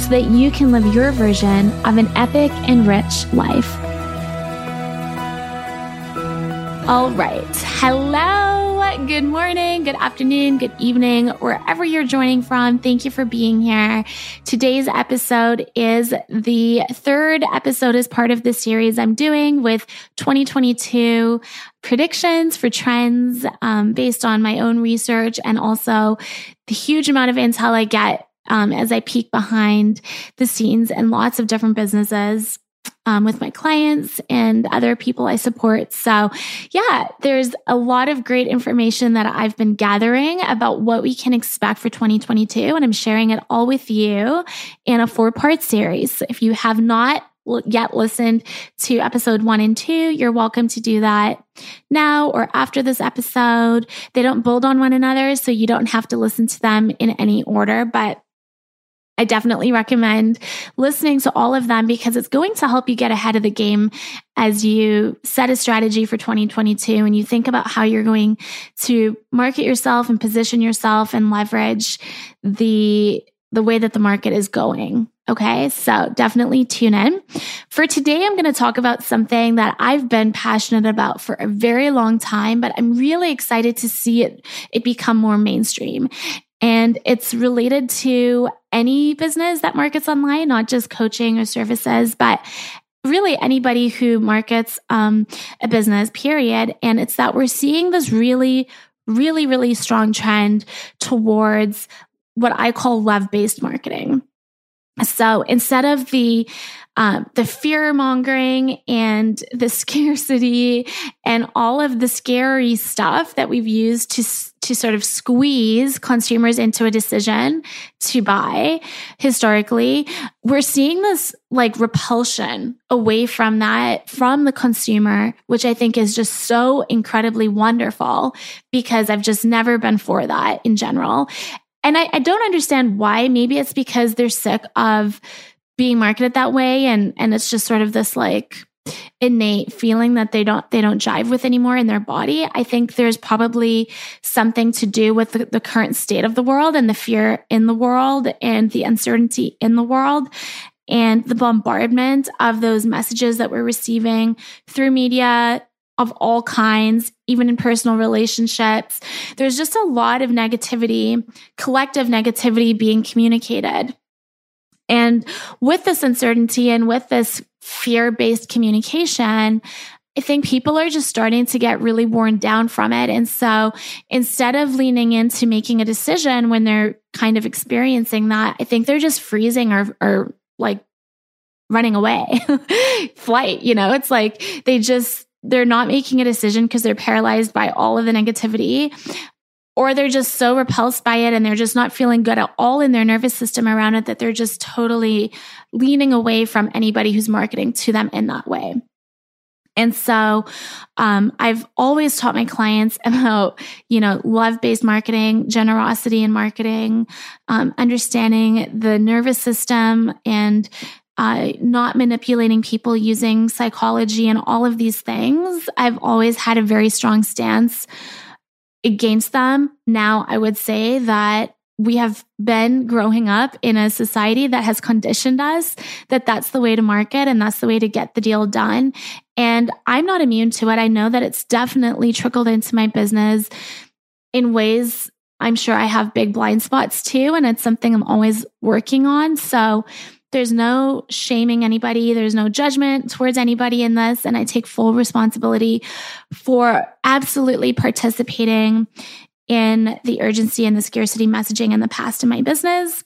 so that you can live your version of an epic and rich life. All right. Hello. Good morning. Good afternoon. Good evening. Wherever you're joining from, thank you for being here. Today's episode is the third episode as part of the series I'm doing with 2022 predictions for trends based on my own research and also the huge amount of intel I get as I peek behind the scenes and lots of different businesses. With my clients and other people I support. So yeah, there's a lot of great information that I've been gathering about what we can expect for 2022. And I'm sharing it all with you in a 4-part series. So if you have not yet listened to episode 1 and 2, you're welcome to do that now or after this episode. They don't build on one another, so you don't have to listen to them in any order, but I definitely recommend listening to all of them because it's going to help you get ahead of the game as you set a strategy for 2022 and you think about how you're going to market yourself and position yourself and leverage the way that the market is going. Okay, so definitely tune in. For today, I'm going to talk about something that I've been passionate about for a very long time, but I'm really excited to see it become more mainstream. And it's related to any business that markets online, not just coaching or services, but really anybody who markets a business, period. And it's that we're seeing this really, really, really strong trend towards what I call love-based marketing. So instead of the fear mongering and the scarcity and all of the scary stuff that we've used to sort of squeeze consumers into a decision to buy historically, we're seeing this like repulsion away from that, from the consumer, which I think is just so incredibly wonderful because I've just never been for that in general. And I don't understand why. Maybe it's because they're sick of being marketed that way, and it's just sort of this like innate feeling that they don't jive with anymore in their body. I think there's probably something to do with the current state of the world and the fear in the world and the uncertainty in the world and the bombardment of those messages that we're receiving through media of all kinds, even in personal relationships. There's just a lot of negativity, collective negativity being communicated. And with this uncertainty and with this fear-based communication, I think people are just starting to get really worn down from it. And so instead of leaning into making a decision when they're kind of experiencing that, I think they're just freezing or like running away, flight, you know, it's like they're not making a decision because they're paralyzed by all of the negativity, or they're just so repulsed by it and they're just not feeling good at all in their nervous system around it that they're just totally leaning away from anybody who's marketing to them in that way. And so I've always taught my clients about, you know, love-based marketing, generosity in marketing, understanding the nervous system and not manipulating people using psychology and all of these things. I've always had a very strong stance against them. Now, I would say that we have been growing up in a society that has conditioned us that that's the way to market and that's the way to get the deal done. And I'm not immune to it. I know that it's definitely trickled into my business in ways I'm sure I have big blind spots too. And it's something I'm always working on. So There's no shaming anybody. There's no judgment towards anybody in this. And I take full responsibility for absolutely participating in the urgency and the scarcity messaging in the past in my business.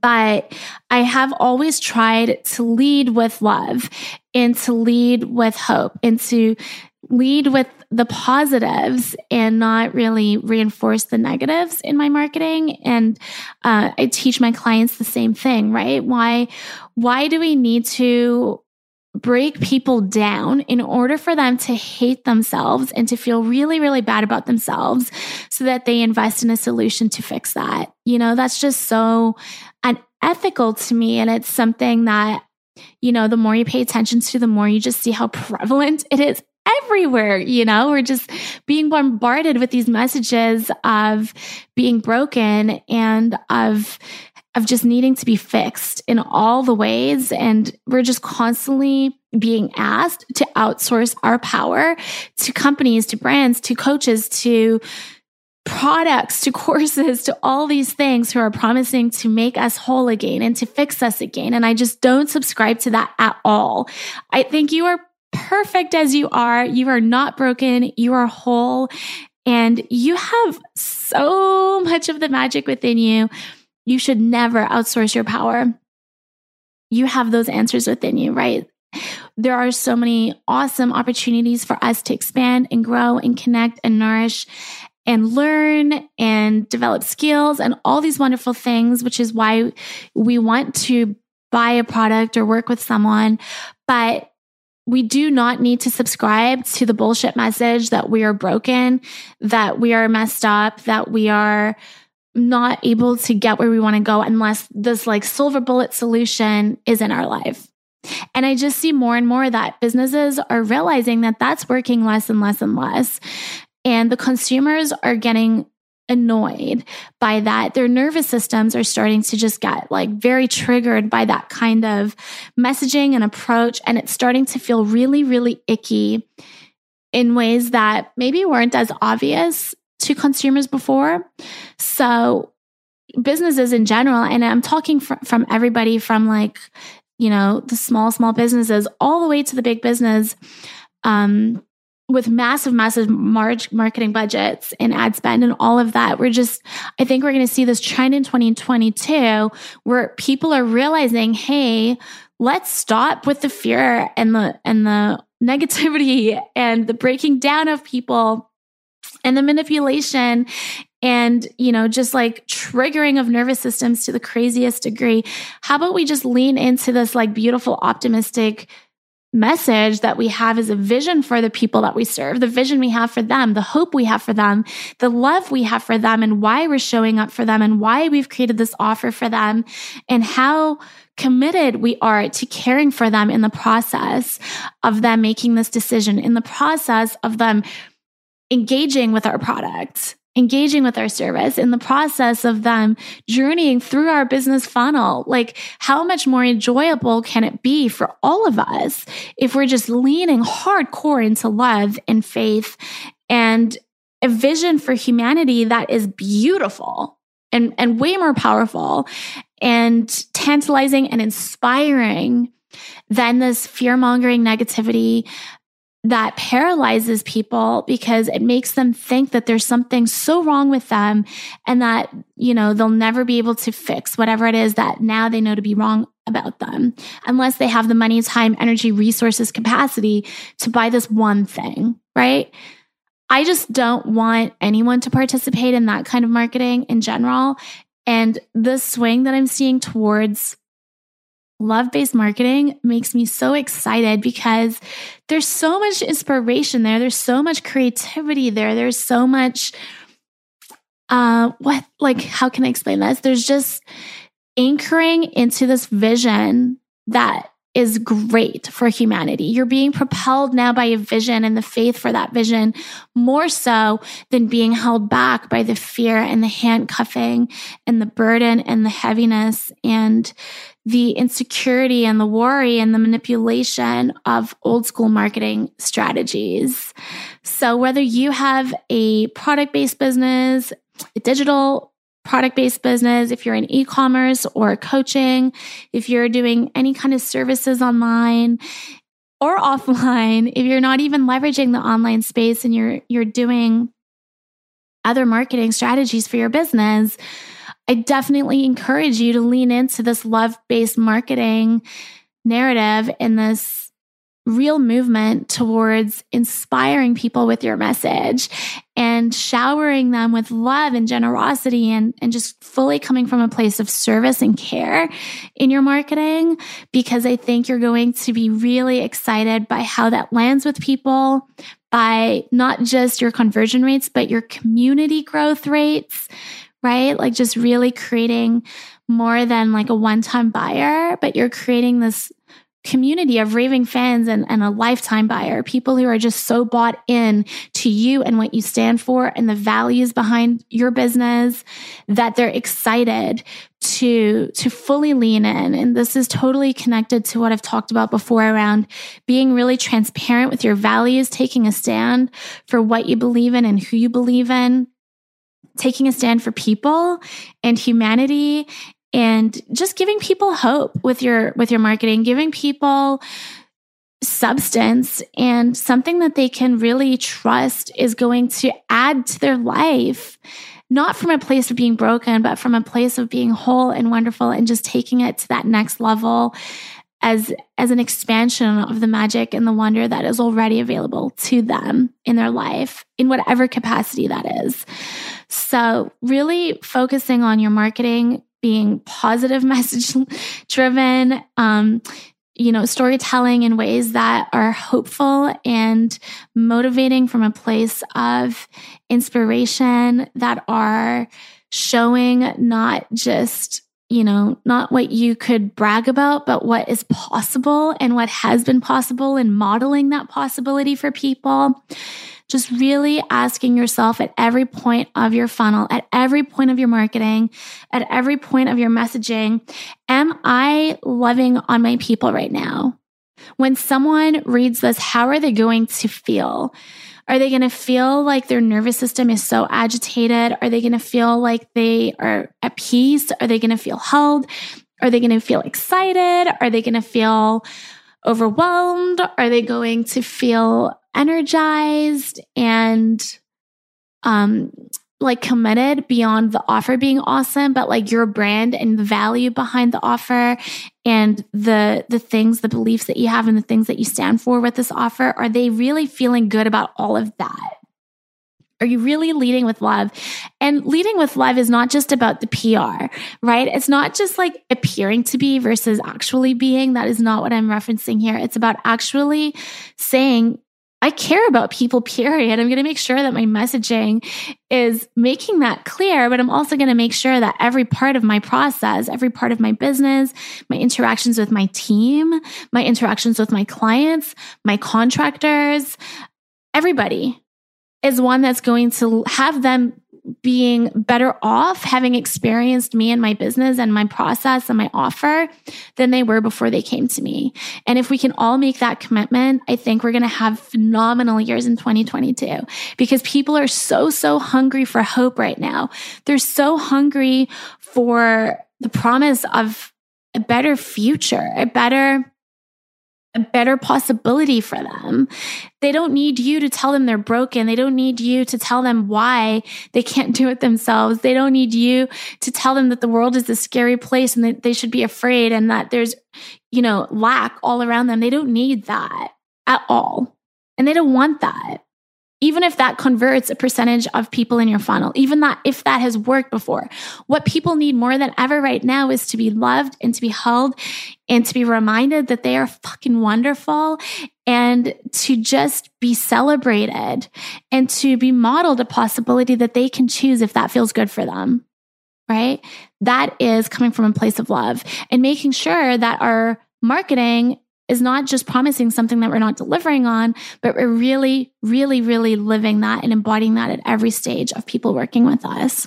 But I have always tried to lead with love and to lead with hope and to lead with the positives and not really reinforce the negatives in my marketing. And I teach my clients the same thing, right? Why do we need to break people down in order for them to hate themselves and to feel really, really bad about themselves so that they invest in a solution to fix that? You know, that's just so unethical to me. And it's something that, you know, the more you pay attention to, the more you just see how prevalent it is everywhere. You know, we're just being bombarded with these messages of being broken and of just needing to be fixed in all the ways. And we're just constantly being asked to outsource our power to companies, to brands, to coaches, to products, to courses, to all these things who are promising to make us whole again and to fix us again. And I just don't subscribe to that at all. I think you are perfect as you are. You are not broken. You are whole. And you have so much of the magic within you. You should never outsource your power. You have those answers within you, right? There are so many awesome opportunities for us to expand and grow and connect and nourish and learn and develop skills and all these wonderful things, which is why we want to buy a product or work with someone. But we do not need to subscribe to the bullshit message that we are broken, that we are messed up, that we are not able to get where we want to go unless this like silver bullet solution is in our life. And I just see more and more that businesses are realizing that that's working less and less and less. And the consumers are getting annoyed by that. Their nervous systems are starting to just get like very triggered by that kind of messaging and approach. And it's starting to feel really, really icky in ways that maybe weren't as obvious to consumers before. So businesses in general, and I'm talking from everybody from like, you know, the small businesses all the way to the big business with massive marketing budgets and ad spend and all of that. I think we're going to see this trend in 2022 where people are realizing, hey, let's stop with the fear and the negativity and the breaking down of people and the manipulation and, you know, just like triggering of nervous systems to the craziest degree. How about we just lean into this like beautiful, optimistic message that we have as a vision for the people that we serve, the vision we have for them, the hope we have for them, the love we have for them, and why we're showing up for them and why we've created this offer for them and how committed we are to caring for them in the process of them making this decision, in the process of them engaging with our product, engaging with our service, in the process of them journeying through our business funnel. Like, how much more enjoyable can it be for all of us if we're just leaning hardcore into love and faith and a vision for humanity that is beautiful and way more powerful and tantalizing and inspiring than this fear-mongering negativity that paralyzes people because it makes them think that there's something so wrong with them and that, you know, they'll never be able to fix whatever it is that now they know to be wrong about them, unless they have the money, time, energy, resources, capacity to buy this one thing, right? I just don't want anyone to participate in that kind of marketing in general. And the swing that I'm seeing towards love-based marketing makes me so excited because there's so much inspiration there. There's so much creativity there. There's so much, how can I explain this? There's just anchoring into this vision that is great for humanity. You're being propelled now by a vision and the faith for that vision more so than being held back by the fear and the handcuffing and the burden and the heaviness and the insecurity and the worry and the manipulation of old school marketing strategies. So whether you have a product-based business, a digital product-based business, if you're in e-commerce or coaching, if you're doing any kind of services online or offline, if you're not even leveraging the online space and you're doing other marketing strategies for your business, I definitely encourage you to lean into this love-based marketing narrative and this real movement towards inspiring people with your message and showering them with love and generosity and just fully coming from a place of service and care in your marketing, because I think you're going to be really excited by how that lands with people, by not just your conversion rates, but your community growth rates, right? Like just really creating more than like a one-time buyer, but you're creating this community of raving fans and a lifetime buyer, people who are just so bought in to you and what you stand for and the values behind your business that they're excited to fully lean in. And this is totally connected to what I've talked about before around being really transparent with your values, taking a stand for what you believe in and who you believe in, taking a stand for people and humanity, and just giving people hope with your marketing, giving people substance and something that they can really trust is going to add to their life, not from a place of being broken, but from a place of being whole and wonderful and just taking it to that next level as an expansion of the magic and the wonder that is already available to them in their life, in whatever capacity that is. So really focusing on your marketing being positive, message-driven, storytelling in ways that are hopeful and motivating from a place of inspiration, that are showing not just, not what you could brag about, but what is possible and what has been possible, and modeling that possibility for people. Just really asking yourself at every point of your funnel, at every point of your marketing, at every point of your messaging, am I loving on my people right now? When someone reads this, how are they going to feel? Are they going to feel like their nervous system is so agitated? Are they going to feel like they are at peace? Are they going to feel held? Are they going to feel excited? Are they going to feel overwhelmed? Are they going to feel energized and committed beyond the offer being awesome, but like your brand and the value behind the offer and the things, the beliefs that you have and the things that you stand for with this offer? Are they really feeling good about all of that? Are you really leading with love? And leading with love is not just about the PR, right? It's not just like appearing to be versus actually being. That is not what I'm referencing here. It's about actually saying, I care about people, period. I'm going to make sure that my messaging is making that clear, but I'm also going to make sure that every part of my process, every part of my business, my interactions with my team, my interactions with my clients, my contractors, everybody is one that's going to have them being better off having experienced me and my business and my process and my offer than they were before they came to me. And if we can all make that commitment, I think we're going to have phenomenal years in 2022, because people are so hungry for hope right now. They're so hungry for the promise of a better future, a better possibility for them. They don't need you to tell them they're broken. They don't need you to tell them why they can't do it themselves. They don't need you to tell them that the world is a scary place and that they should be afraid and that there's, lack all around them. They don't need that at all. And they don't want that. Even if that converts a percentage of people in your funnel, even that if that has worked before, what people need more than ever right now is to be loved and to be held and to be reminded that they are fucking wonderful and to just be celebrated and to be modeled a possibility that they can choose if that feels good for them, right? That is coming from a place of love and making sure that our marketing is not just promising something that we're not delivering on, but we're really, really, really living that and embodying that at every stage of people working with us.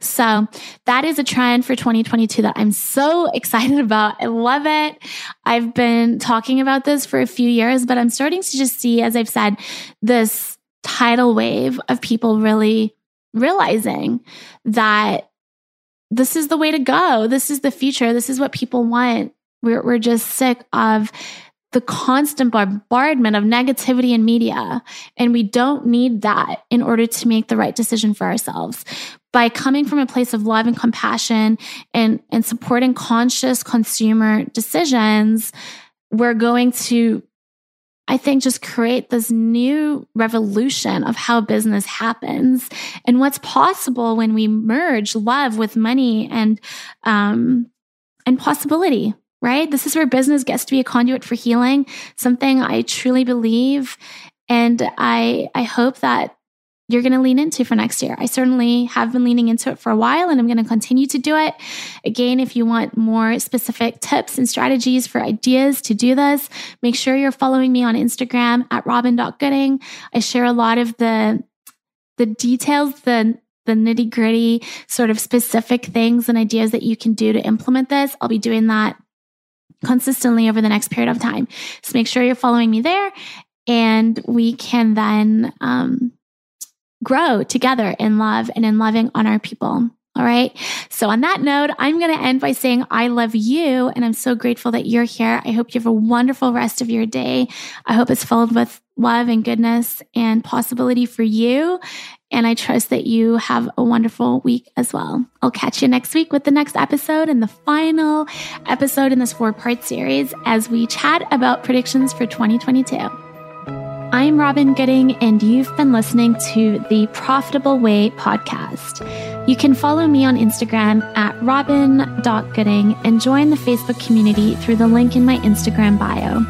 So that is a trend for 2022 that I'm so excited about. I love it. I've been talking about this for a few years, but I'm starting to just see, as I've said, this tidal wave of people really realizing that this is the way to go. This is the future. This is what people want. We're just sick of the constant bombardment of negativity in media. And we don't need that in order to make the right decision for ourselves. By coming from a place of love and compassion and supporting conscious consumer decisions, we're going to, I think, just create this new revolution of how business happens and what's possible when we merge love with money and possibility. Right? This is where business gets to be a conduit for healing, something I truly believe. And I hope that you're going to lean into for next year. I certainly have been leaning into it for a while, and I'm going to continue to do it. Again, if you want more specific tips and strategies for ideas to do this, make sure you're following me on Instagram at robyn.gooding. I share a lot of the details, the nitty gritty sort of specific things and ideas that you can do to implement this. I'll be doing that consistently over the next period of time. So make sure you're following me there, and we can then grow together in love and in loving on our people. All right. So on that note, I'm going to end by saying I love you, and I'm so grateful that you're here. I hope you have a wonderful rest of your day. I hope it's filled with love and goodness and possibility for you. And I trust that you have a wonderful week as well. I'll catch you next week with the next episode and the final episode in this 4-part series as we chat about predictions for 2022. I'm Robyn Gooding, and you've been listening to the Profitable Way podcast. You can follow me on Instagram at robyn.gooding and join the Facebook community through the link in my Instagram bio.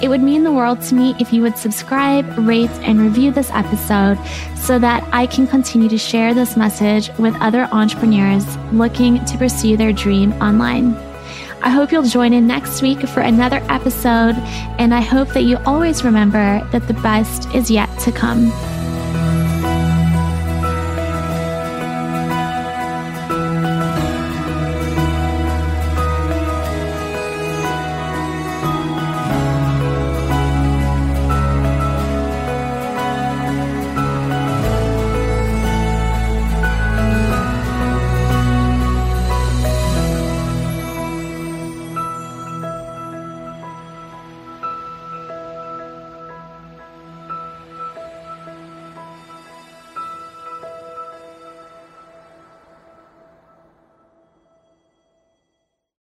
It would mean the world to me if you would subscribe, rate, and review this episode so that I can continue to share this message with other entrepreneurs looking to pursue their dream online. I hope you'll join in next week for another episode, and I hope that you always remember that the best is yet to come.